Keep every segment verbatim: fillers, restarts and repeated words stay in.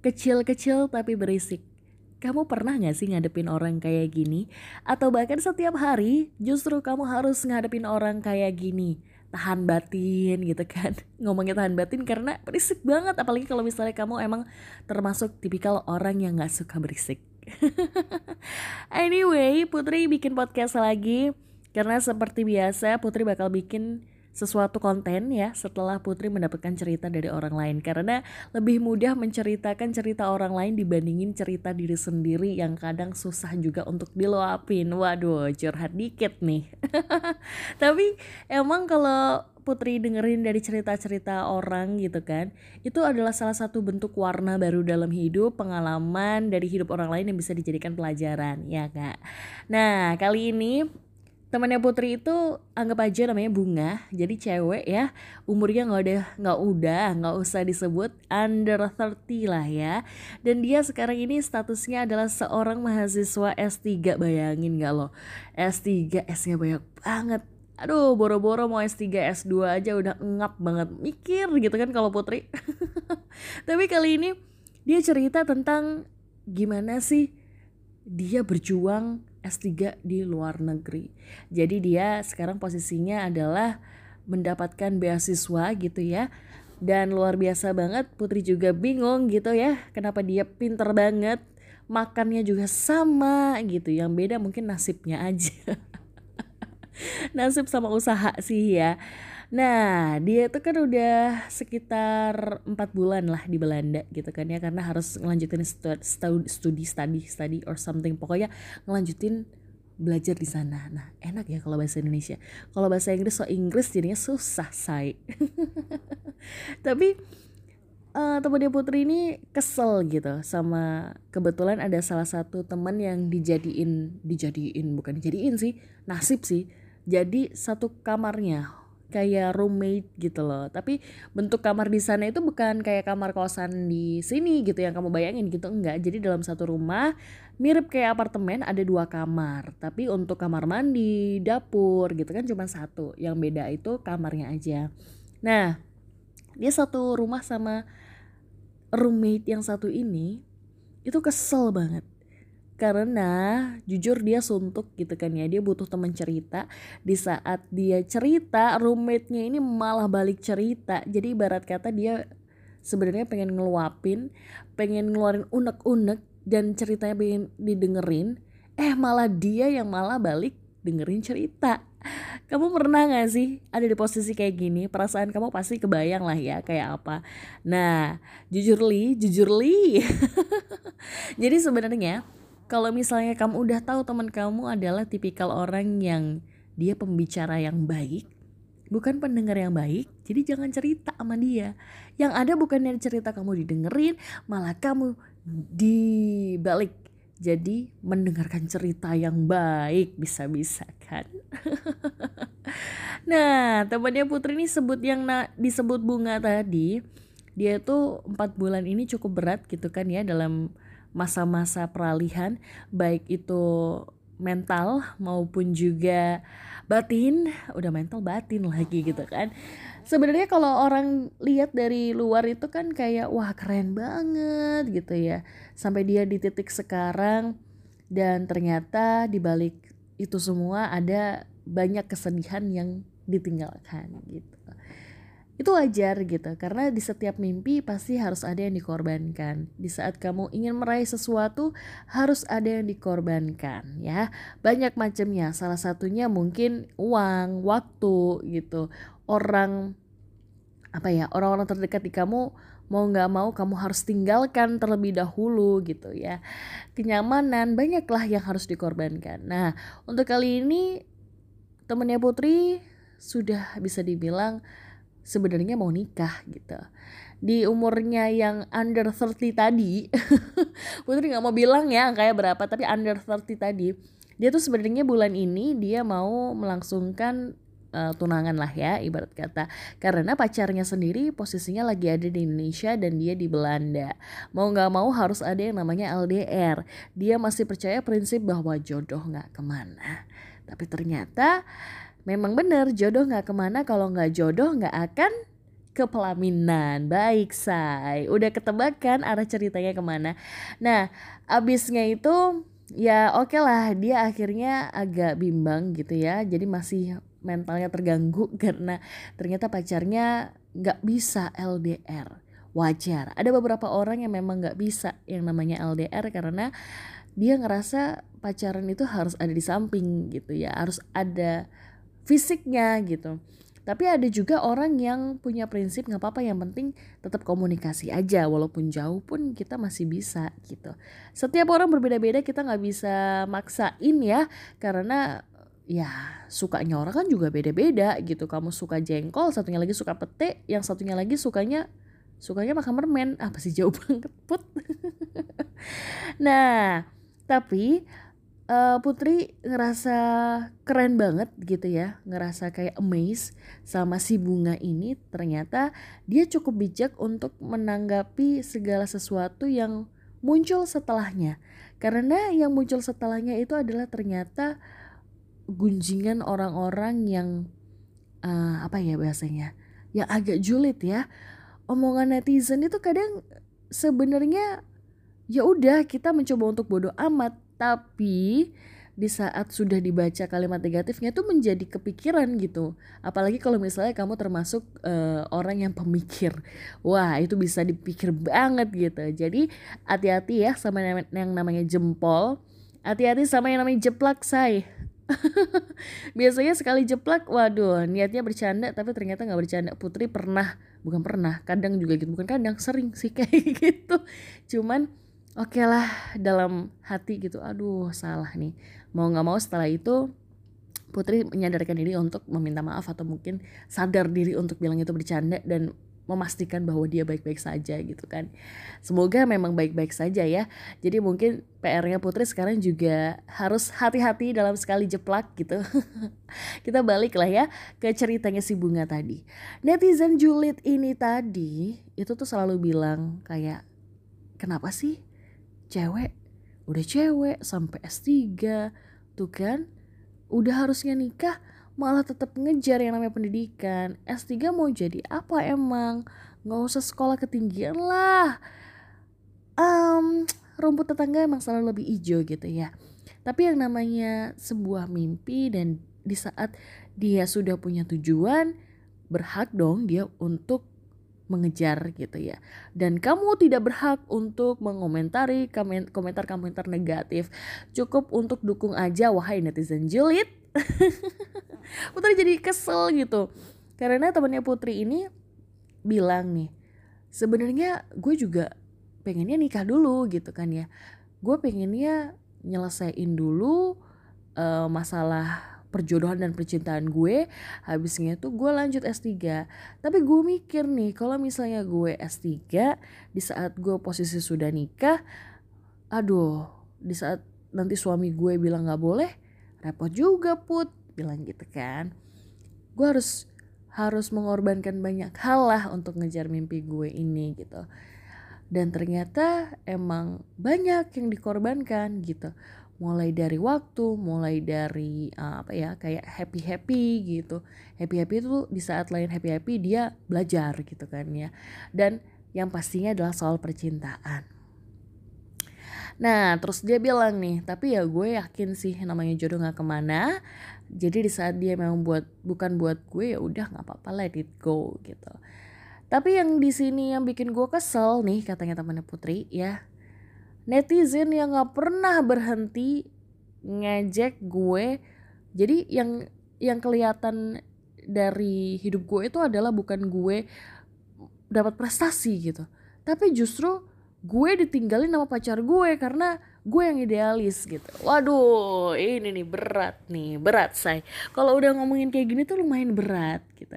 Kecil-kecil tapi berisik. Kamu pernah gak sih ngadepin orang kayak gini? Atau bahkan setiap hari justru kamu harus ngadepin orang kayak gini? Tahan batin gitu kan. Ngomongnya tahan batin karena berisik banget. Apalagi kalau misalnya kamu emang termasuk tipikal orang yang gak suka berisik. Anyway, Putri bikin podcast lagi. Karena seperti biasa Putri bakal bikin sesuatu konten ya setelah Putri mendapatkan cerita dari orang lain. Karena lebih mudah menceritakan cerita orang lain dibandingin cerita diri sendiri yang kadang susah juga untuk diluapin. Waduh, curhat dikit nih. Tapi emang kalau Putri dengerin dari cerita-cerita orang gitu kan, itu adalah salah satu bentuk warna baru dalam hidup, pengalaman dari hidup orang lain yang bisa dijadikan pelajaran ya kak. Nah kali ini temannya Putri itu anggap aja namanya Bunga, jadi cewek ya, umurnya nggak udah nggak udah nggak usah disebut under tiga puluh lah ya. Dan dia sekarang ini statusnya adalah seorang mahasiswa S tiga, bayangin nggak lo, S tiga, S-nya banyak banget. Aduh, boro-boro mau S tiga, S dua aja udah ngap banget mikir gitu kan kalau Putri. Tapi kali ini dia cerita tentang gimana sih dia berjuang S tiga di luar negeri. Jadi dia sekarang posisinya adalah mendapatkan beasiswa gitu ya. Dan luar biasa banget, Putri juga bingung gitu ya, kenapa dia pinter banget, makannya juga sama gitu. Yang beda mungkin nasibnya aja. Nasib sama usaha sih ya. Nah dia tuh kan udah sekitar empat bulan lah di Belanda gitu kan ya. Karena harus ngelanjutin studi, studi, study, study or something. Pokoknya ngelanjutin belajar di sana. Nah enak ya kalau bahasa Indonesia. Kalau bahasa Inggris, so Inggris jadinya susah say. Tapi uh, temannya Putri ini kesel gitu. Sama kebetulan ada salah satu teman yang dijadiin, dijadiin bukan dijadiin sih, nasib sih. Jadi satu kamarnya kayak roommate gitu loh. Tapi bentuk kamar di sana itu bukan kayak kamar kosan di sini gitu yang kamu bayangin gitu, enggak. Jadi dalam satu rumah mirip kayak apartemen ada dua kamar. Tapi untuk kamar mandi, dapur gitu kan cuma satu. Yang beda itu kamarnya aja. Nah, dia satu rumah sama roommate yang satu ini itu kesel banget. Karena jujur dia suntuk gitu kan ya, dia butuh teman cerita. Di saat dia cerita, roommate-nya ini malah balik cerita. Jadi ibarat kata dia sebenarnya pengen ngeluapin, pengen ngeluarin unek-unek dan ceritanya pengen didengerin. Eh malah dia yang malah balik dengerin cerita. Kamu pernah gak sih ada di posisi kayak gini? Perasaan kamu pasti kebayang lah ya kayak apa. Nah jujur li, jujur li. Jadi sebenarnya kalau misalnya kamu udah tahu teman kamu adalah tipikal orang yang dia pembicara yang baik, bukan pendengar yang baik, jadi jangan cerita sama dia. Yang ada bukannya cerita kamu didengerin, malah kamu dibalik. Jadi mendengarkan cerita yang baik, bisa-bisa kan? Nah, temannya Putri ini sebut yang na- disebut Bunga tadi, dia tuh empat bulan ini cukup berat gitu kan ya dalam masa-masa peralihan, baik itu mental maupun juga batin. Udah mental batin lagi gitu kan. Sebenarnya kalau orang lihat dari luar itu kan kayak wah keren banget gitu ya, sampai dia di titik sekarang. Dan ternyata dibalik itu semua ada banyak kesedihan yang ditinggalkan gitu. Itu wajar gitu, karena di setiap mimpi pasti harus ada yang dikorbankan. Di saat kamu ingin meraih sesuatu, harus ada yang dikorbankan ya. Banyak macamnya, salah satunya mungkin uang, waktu gitu. Orang, apa ya, orang-orang terdekat di kamu mau gak mau kamu harus tinggalkan terlebih dahulu gitu ya. Kenyamanan, banyaklah yang harus dikorbankan. Nah, untuk kali ini temannya Putri sudah bisa dibilang sebenarnya mau nikah gitu. Di umurnya yang under tiga puluh tadi, Putri gak mau bilang ya angkanya berapa, tapi under tiga puluh tadi, dia tuh sebenarnya bulan ini dia mau melangsungkan uh, tunangan lah ya ibarat kata. Karena pacarnya sendiri posisinya lagi ada di Indonesia dan dia di Belanda. Mau gak mau harus ada yang namanya L D R. Dia masih percaya prinsip bahwa jodoh gak kemana. Tapi ternyata memang benar, jodoh gak kemana, kalau gak jodoh gak akan ke pelaminan. Baik say, udah ketebak kan arah ceritanya kemana. Nah abisnya itu ya oke lah, dia akhirnya agak bimbang gitu ya. Jadi masih mentalnya terganggu karena ternyata pacarnya gak bisa L D R. Wajar, ada beberapa orang yang memang gak bisa yang namanya L D R karena dia ngerasa pacaran itu harus ada di samping gitu ya, harus ada fisiknya gitu. Tapi ada juga orang yang punya prinsip nggak apa-apa, yang penting tetap komunikasi aja, walaupun jauh pun kita masih bisa gitu. Setiap orang berbeda-beda, kita nggak bisa maksain ya, karena ya sukanya orang kan juga beda-beda gitu. Kamu suka jengkol, satunya lagi suka pete, yang satunya lagi sukanya sukanya makan permen. Apa sih, jauh banget put. Nah tapi Putri ngerasa keren banget gitu ya, ngerasa kayak amazed sama si bunga ini. Ternyata dia cukup bijak untuk menanggapi segala sesuatu yang muncul setelahnya. Karena yang muncul setelahnya itu adalah ternyata gunjingan orang-orang yang uh, apa ya bahasanya, yang agak julid ya. Omongan netizen itu kadang sebenarnya ya udah, kita mencoba untuk bodo amat, tapi di saat sudah dibaca kalimat negatifnya tuh menjadi kepikiran gitu. Apalagi kalau misalnya kamu termasuk uh, orang yang pemikir. Wah, itu bisa dipikir banget gitu. Jadi hati-hati ya sama yang namanya jempol. Hati-hati sama yang namanya jeplak, say. Biasanya sekali jeplak, waduh, niatnya bercanda tapi ternyata gak bercanda. Putri pernah, bukan pernah, kadang juga gitu. Bukan kadang, sering sih kayak gitu. Cuman oke lah dalam hati gitu, aduh salah nih. Mau gak mau setelah itu Putri menyadarkan diri untuk meminta maaf, atau mungkin sadar diri untuk bilang itu bercanda dan memastikan bahwa dia baik-baik saja gitu kan. Semoga memang baik-baik saja ya. Jadi mungkin P R-nya Putri sekarang juga harus hati-hati dalam sekali jeplak gitu. Kita balik lah ya ke ceritanya si bunga tadi. Netizen julid ini tadi itu tuh selalu bilang kayak, kenapa sih cewek, udah cewek sampai S tiga tuh kan, udah harusnya nikah malah tetap ngejar yang namanya pendidikan. S tiga mau jadi apa emang, nggak usah sekolah ketinggian lah, um, rumput tetangga emang selalu lebih hijau gitu ya. Tapi yang namanya sebuah mimpi, dan di saat dia sudah punya tujuan, berhak dong dia untuk mengejar gitu ya. Dan kamu tidak berhak untuk mengomentari komentar-komentar negatif. Cukup untuk dukung aja, wahai netizen julid. Putri jadi kesel gitu, karena temannya Putri ini bilang nih, sebenarnya gue juga pengennya nikah dulu gitu kan ya. Gue pengennya nyelesain dulu uh, masalah perjodohan dan percintaan gue, habisnya tuh gue lanjut S tiga. Tapi gue mikir nih, kalau misalnya gue S tiga di saat gue posisi sudah nikah, aduh, di saat nanti suami gue bilang gak boleh, repot juga Put, bilang gitu kan. Gue harus harus mengorbankan banyak hal lah untuk ngejar mimpi gue ini gitu. Dan ternyata emang banyak yang dikorbankan gitu. Mulai dari waktu, mulai dari uh, apa ya, kayak happy-happy gitu. Happy-happy itu di saat lain happy-happy dia belajar gitu kan ya. Dan yang pastinya adalah soal percintaan. Nah terus dia bilang nih, tapi ya gue yakin sih namanya jodoh gak kemana. Jadi di saat dia memang buat, bukan buat gue, ya udah gak apa-apa, let it go gitu. Tapi yang di sini yang bikin gue kesel nih, katanya temannya Putri ya, netizen yang gak pernah berhenti ngejek gue. Jadi yang yang kelihatan dari hidup gue itu adalah bukan gue dapat prestasi gitu, tapi justru gue ditinggalin sama pacar gue karena gue yang idealis gitu. Waduh, ini nih berat nih, berat say. Kalau udah ngomongin kayak gini tuh lumayan berat gitu.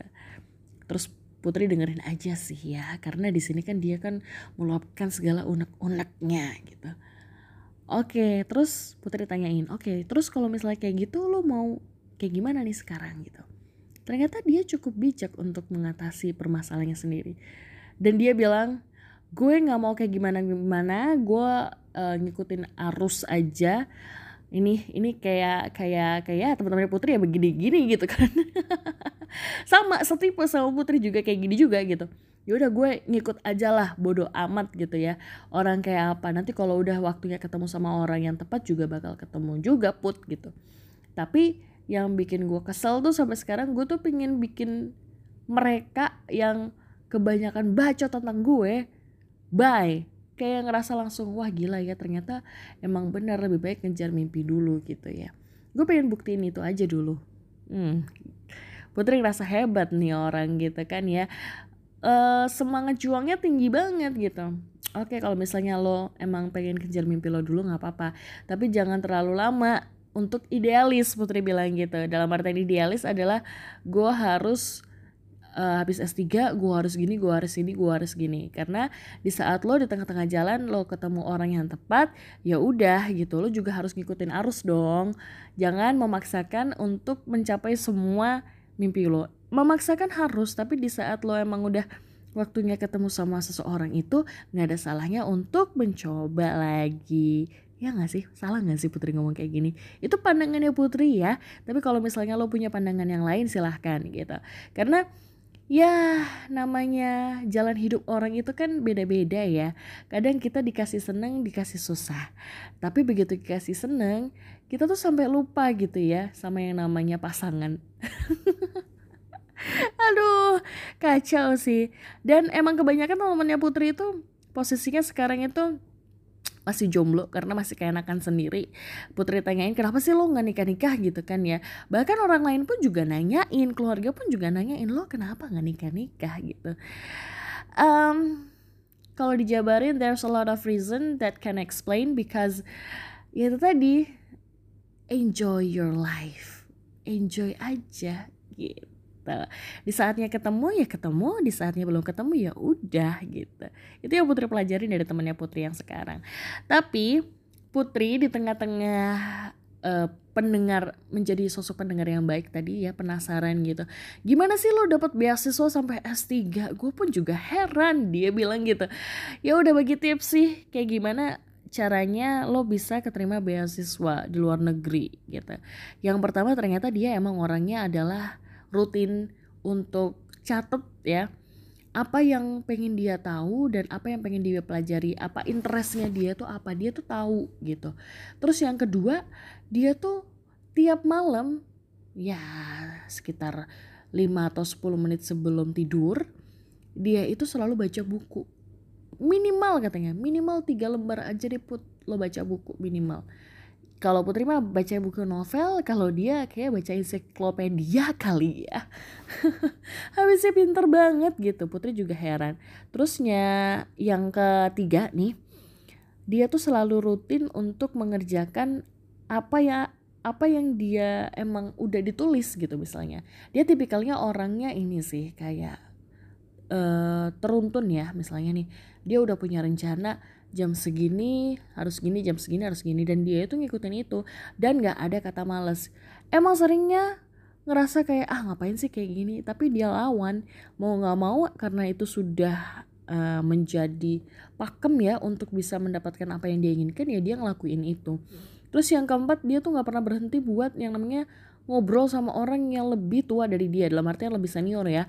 Terus Putri dengerin aja sih ya, karena di sini kan dia kan meluapkan segala unek-uneknya gitu. Oke, terus Putri tanyain, oke, terus kalau misalnya kayak gitu lo mau kayak gimana nih sekarang gitu. Ternyata dia cukup bijak untuk mengatasi permasalahannya sendiri. Dan dia bilang, gue gak mau kayak gimana-gimana, gue uh, ngikutin arus aja. ini ini kayak kayak kayak teman-temannya Putri ya begini-gini gitu kan. Sama setipe sama Putri juga kayak gini juga gitu. Ya udah gue ngikut aja lah, bodo amat gitu ya. Orang kayak apa, nanti kalau udah waktunya ketemu sama orang yang tepat juga bakal ketemu juga Put gitu. Tapi yang bikin gue kesel tuh sampai sekarang, gue tuh pengen bikin mereka yang kebanyakan bacot tentang gue bye. Kayak ngerasa langsung, wah gila ya, ternyata emang benar lebih baik ngejar mimpi dulu gitu ya. Gue pengen buktiin itu aja dulu. Hmm. Putri ngerasa hebat nih orang gitu kan ya. Uh, semangat juangnya tinggi banget gitu. Oke, kalau misalnya lo emang pengen kejar mimpi lo dulu gak apa-apa. Tapi jangan terlalu lama untuk idealis, Putri bilang gitu. Dalam artian idealis adalah gue harus... Uh, habis S tiga gue harus gini, gue harus ini, gue harus gini. Karena di saat lo di tengah-tengah jalan lo ketemu orang yang tepat, ya udah gitu, lo juga harus ngikutin arus dong. Jangan memaksakan untuk mencapai semua mimpi lo. Memaksakan harus, tapi di saat lo emang udah waktunya ketemu sama seseorang itu, gak ada salahnya untuk mencoba lagi. Ya gak sih? Salah gak sih Putri ngomong kayak gini? Itu pandangannya Putri ya. Tapi kalau misalnya lo punya pandangan yang lain silahkan gitu. Karena ya namanya jalan hidup orang itu kan beda-beda ya. Kadang kita dikasih seneng, dikasih susah. Tapi begitu dikasih seneng, kita tuh sampai lupa gitu ya sama yang namanya pasangan. Aduh, kacau sih. Dan emang kebanyakan teman-temannya Putri itu posisinya sekarang itu masih jomblo karena masih keenakan sendiri. Putri tanyain kenapa sih lo gak nikah-nikah gitu kan ya. Bahkan orang lain pun juga nanyain, keluarga pun juga nanyain, lo kenapa gak nikah-nikah gitu. um, Kalau dijabarin, there's a lot of reason that can explain because ya itu tadi, enjoy your life, enjoy aja gitu. Di saatnya ketemu ya ketemu, di saatnya belum ketemu ya udah gitu. Itu yang Putri pelajari dari temannya Putri yang sekarang. Tapi Putri di tengah-tengah uh, pendengar, menjadi sosok pendengar yang baik tadi ya, penasaran gitu. Gimana sih lo dapat beasiswa sampai S tiga? Gue pun juga heran, dia bilang gitu. Ya udah bagi tips sih, kayak gimana caranya lo bisa keterima beasiswa di luar negeri gitu. Yang pertama ternyata dia emang orangnya adalah rutin untuk catet ya apa yang pengen dia tahu dan apa yang pengen dia pelajari, apa interestnya dia tuh apa, dia tuh tahu gitu. Terus yang kedua, dia tuh tiap malam ya sekitar lima atau sepuluh menit sebelum tidur dia itu selalu baca buku. Minimal katanya, minimal tiga lembar aja deh Put, lo baca buku minimal. Kalau Putri mah baca buku novel, kalau dia kayak baca ensiklopedia kali ya. Habisnya pinter banget gitu, Putri juga heran. Terusnya yang ketiga nih, dia tuh selalu rutin untuk mengerjakan apa ya, apa yang dia emang udah ditulis gitu misalnya. Dia tipikalnya orangnya ini sih kayak uh, teruntun ya misalnya nih. Dia udah punya rencana jam segini harus gini, jam segini harus gini, dan dia itu ngikutin itu dan nggak ada kata malas. Emang seringnya ngerasa kayak ah ngapain sih kayak gini, tapi dia lawan mau nggak mau karena itu sudah uh, menjadi pakem ya untuk bisa mendapatkan apa yang dia inginkan, ya dia ngelakuin itu. Terus yang keempat, dia tuh nggak pernah berhenti buat yang namanya ngobrol sama orang yang lebih tua dari dia, dalam artian lebih senior ya,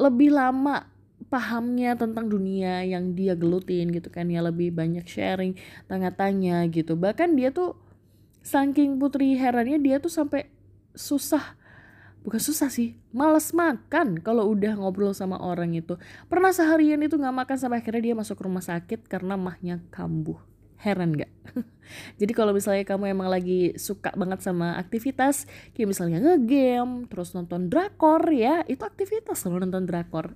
lebih lama pahamnya tentang dunia yang dia gelutin gitu kan ya, lebih banyak sharing, tanya-tanya gitu. Bahkan dia tuh saking Putri herannya, dia tuh sampai susah, bukan susah sih, malas makan kalau udah ngobrol sama orang itu. Pernah seharian itu gak makan sampai akhirnya dia masuk rumah sakit karena mahnya kambuh. Heran gak? Jadi kalau misalnya kamu emang lagi suka banget sama aktivitas, kayak misalnya nge-game, terus nonton drakor ya, itu aktivitas loh nonton drakor.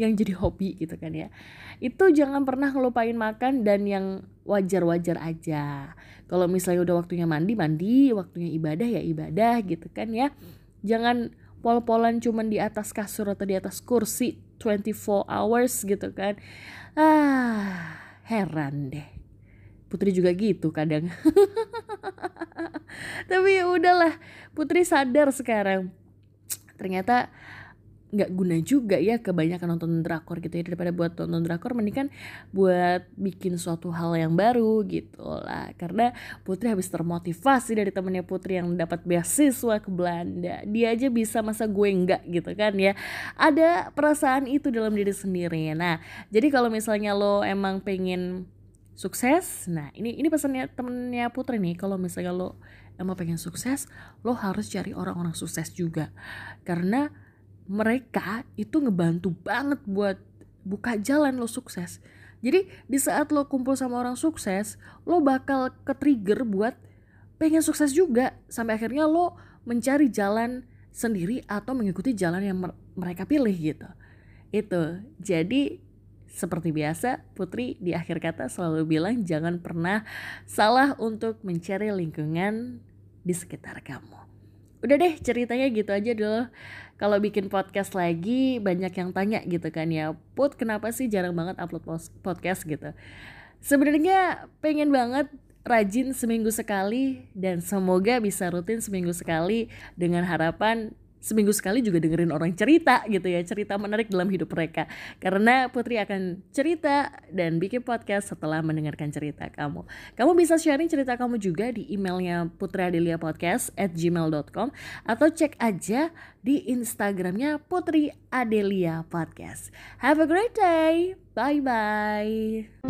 Yang jadi hobi gitu kan ya. Itu jangan pernah ngelupain makan dan yang wajar-wajar aja. Kalau misalnya udah waktunya mandi, mandi, waktunya ibadah ya ibadah gitu kan ya. Jangan pol-polan cuman di atas kasur atau di atas kursi dua puluh empat hours gitu kan. Ah, heran deh. Putri juga gitu kadang. Tapi ya udahlah, Putri sadar sekarang. Ternyata nggak guna juga ya kebanyakan nonton drakor gitu ya, daripada buat nonton drakor mendingan buat bikin suatu hal yang baru gitu lah. Karena Putri habis termotivasi dari temennya Putri yang dapat beasiswa ke Belanda, dia aja bisa masa gue enggak gitu kan ya, ada perasaan itu dalam diri sendiri. Nah jadi kalau misalnya lo emang pengen sukses, nah ini ini pesannya temennya Putri nih, kalau misalnya lo emang pengen sukses lo harus cari orang-orang sukses juga, karena mereka itu ngebantu banget buat buka jalan lo sukses. Jadi di saat lo kumpul sama orang sukses, lo bakal ke-trigger buat pengen sukses juga. Sampai akhirnya lo mencari jalan sendiri atau mengikuti jalan yang mereka pilih gitu. Itu, jadi seperti biasa Putri di akhir kata selalu bilang jangan pernah salah untuk mencari lingkungan di sekitar kamu. Udah deh ceritanya gitu aja dulu. Kalau bikin podcast lagi banyak yang tanya gitu kan ya, Put kenapa sih jarang banget upload podcast gitu. Sebenarnya pengen banget rajin seminggu sekali, dan semoga bisa rutin seminggu sekali dengan harapan seminggu sekali juga dengerin orang cerita gitu ya, cerita menarik dalam hidup mereka. Karena Putri akan cerita dan bikin podcast setelah mendengarkan cerita kamu. Kamu bisa sharing cerita kamu juga di emailnya putriadeliapodcast at gmail dot com atau cek aja di Instagramnya Putri Adelia Podcast. Have a great day. Bye bye.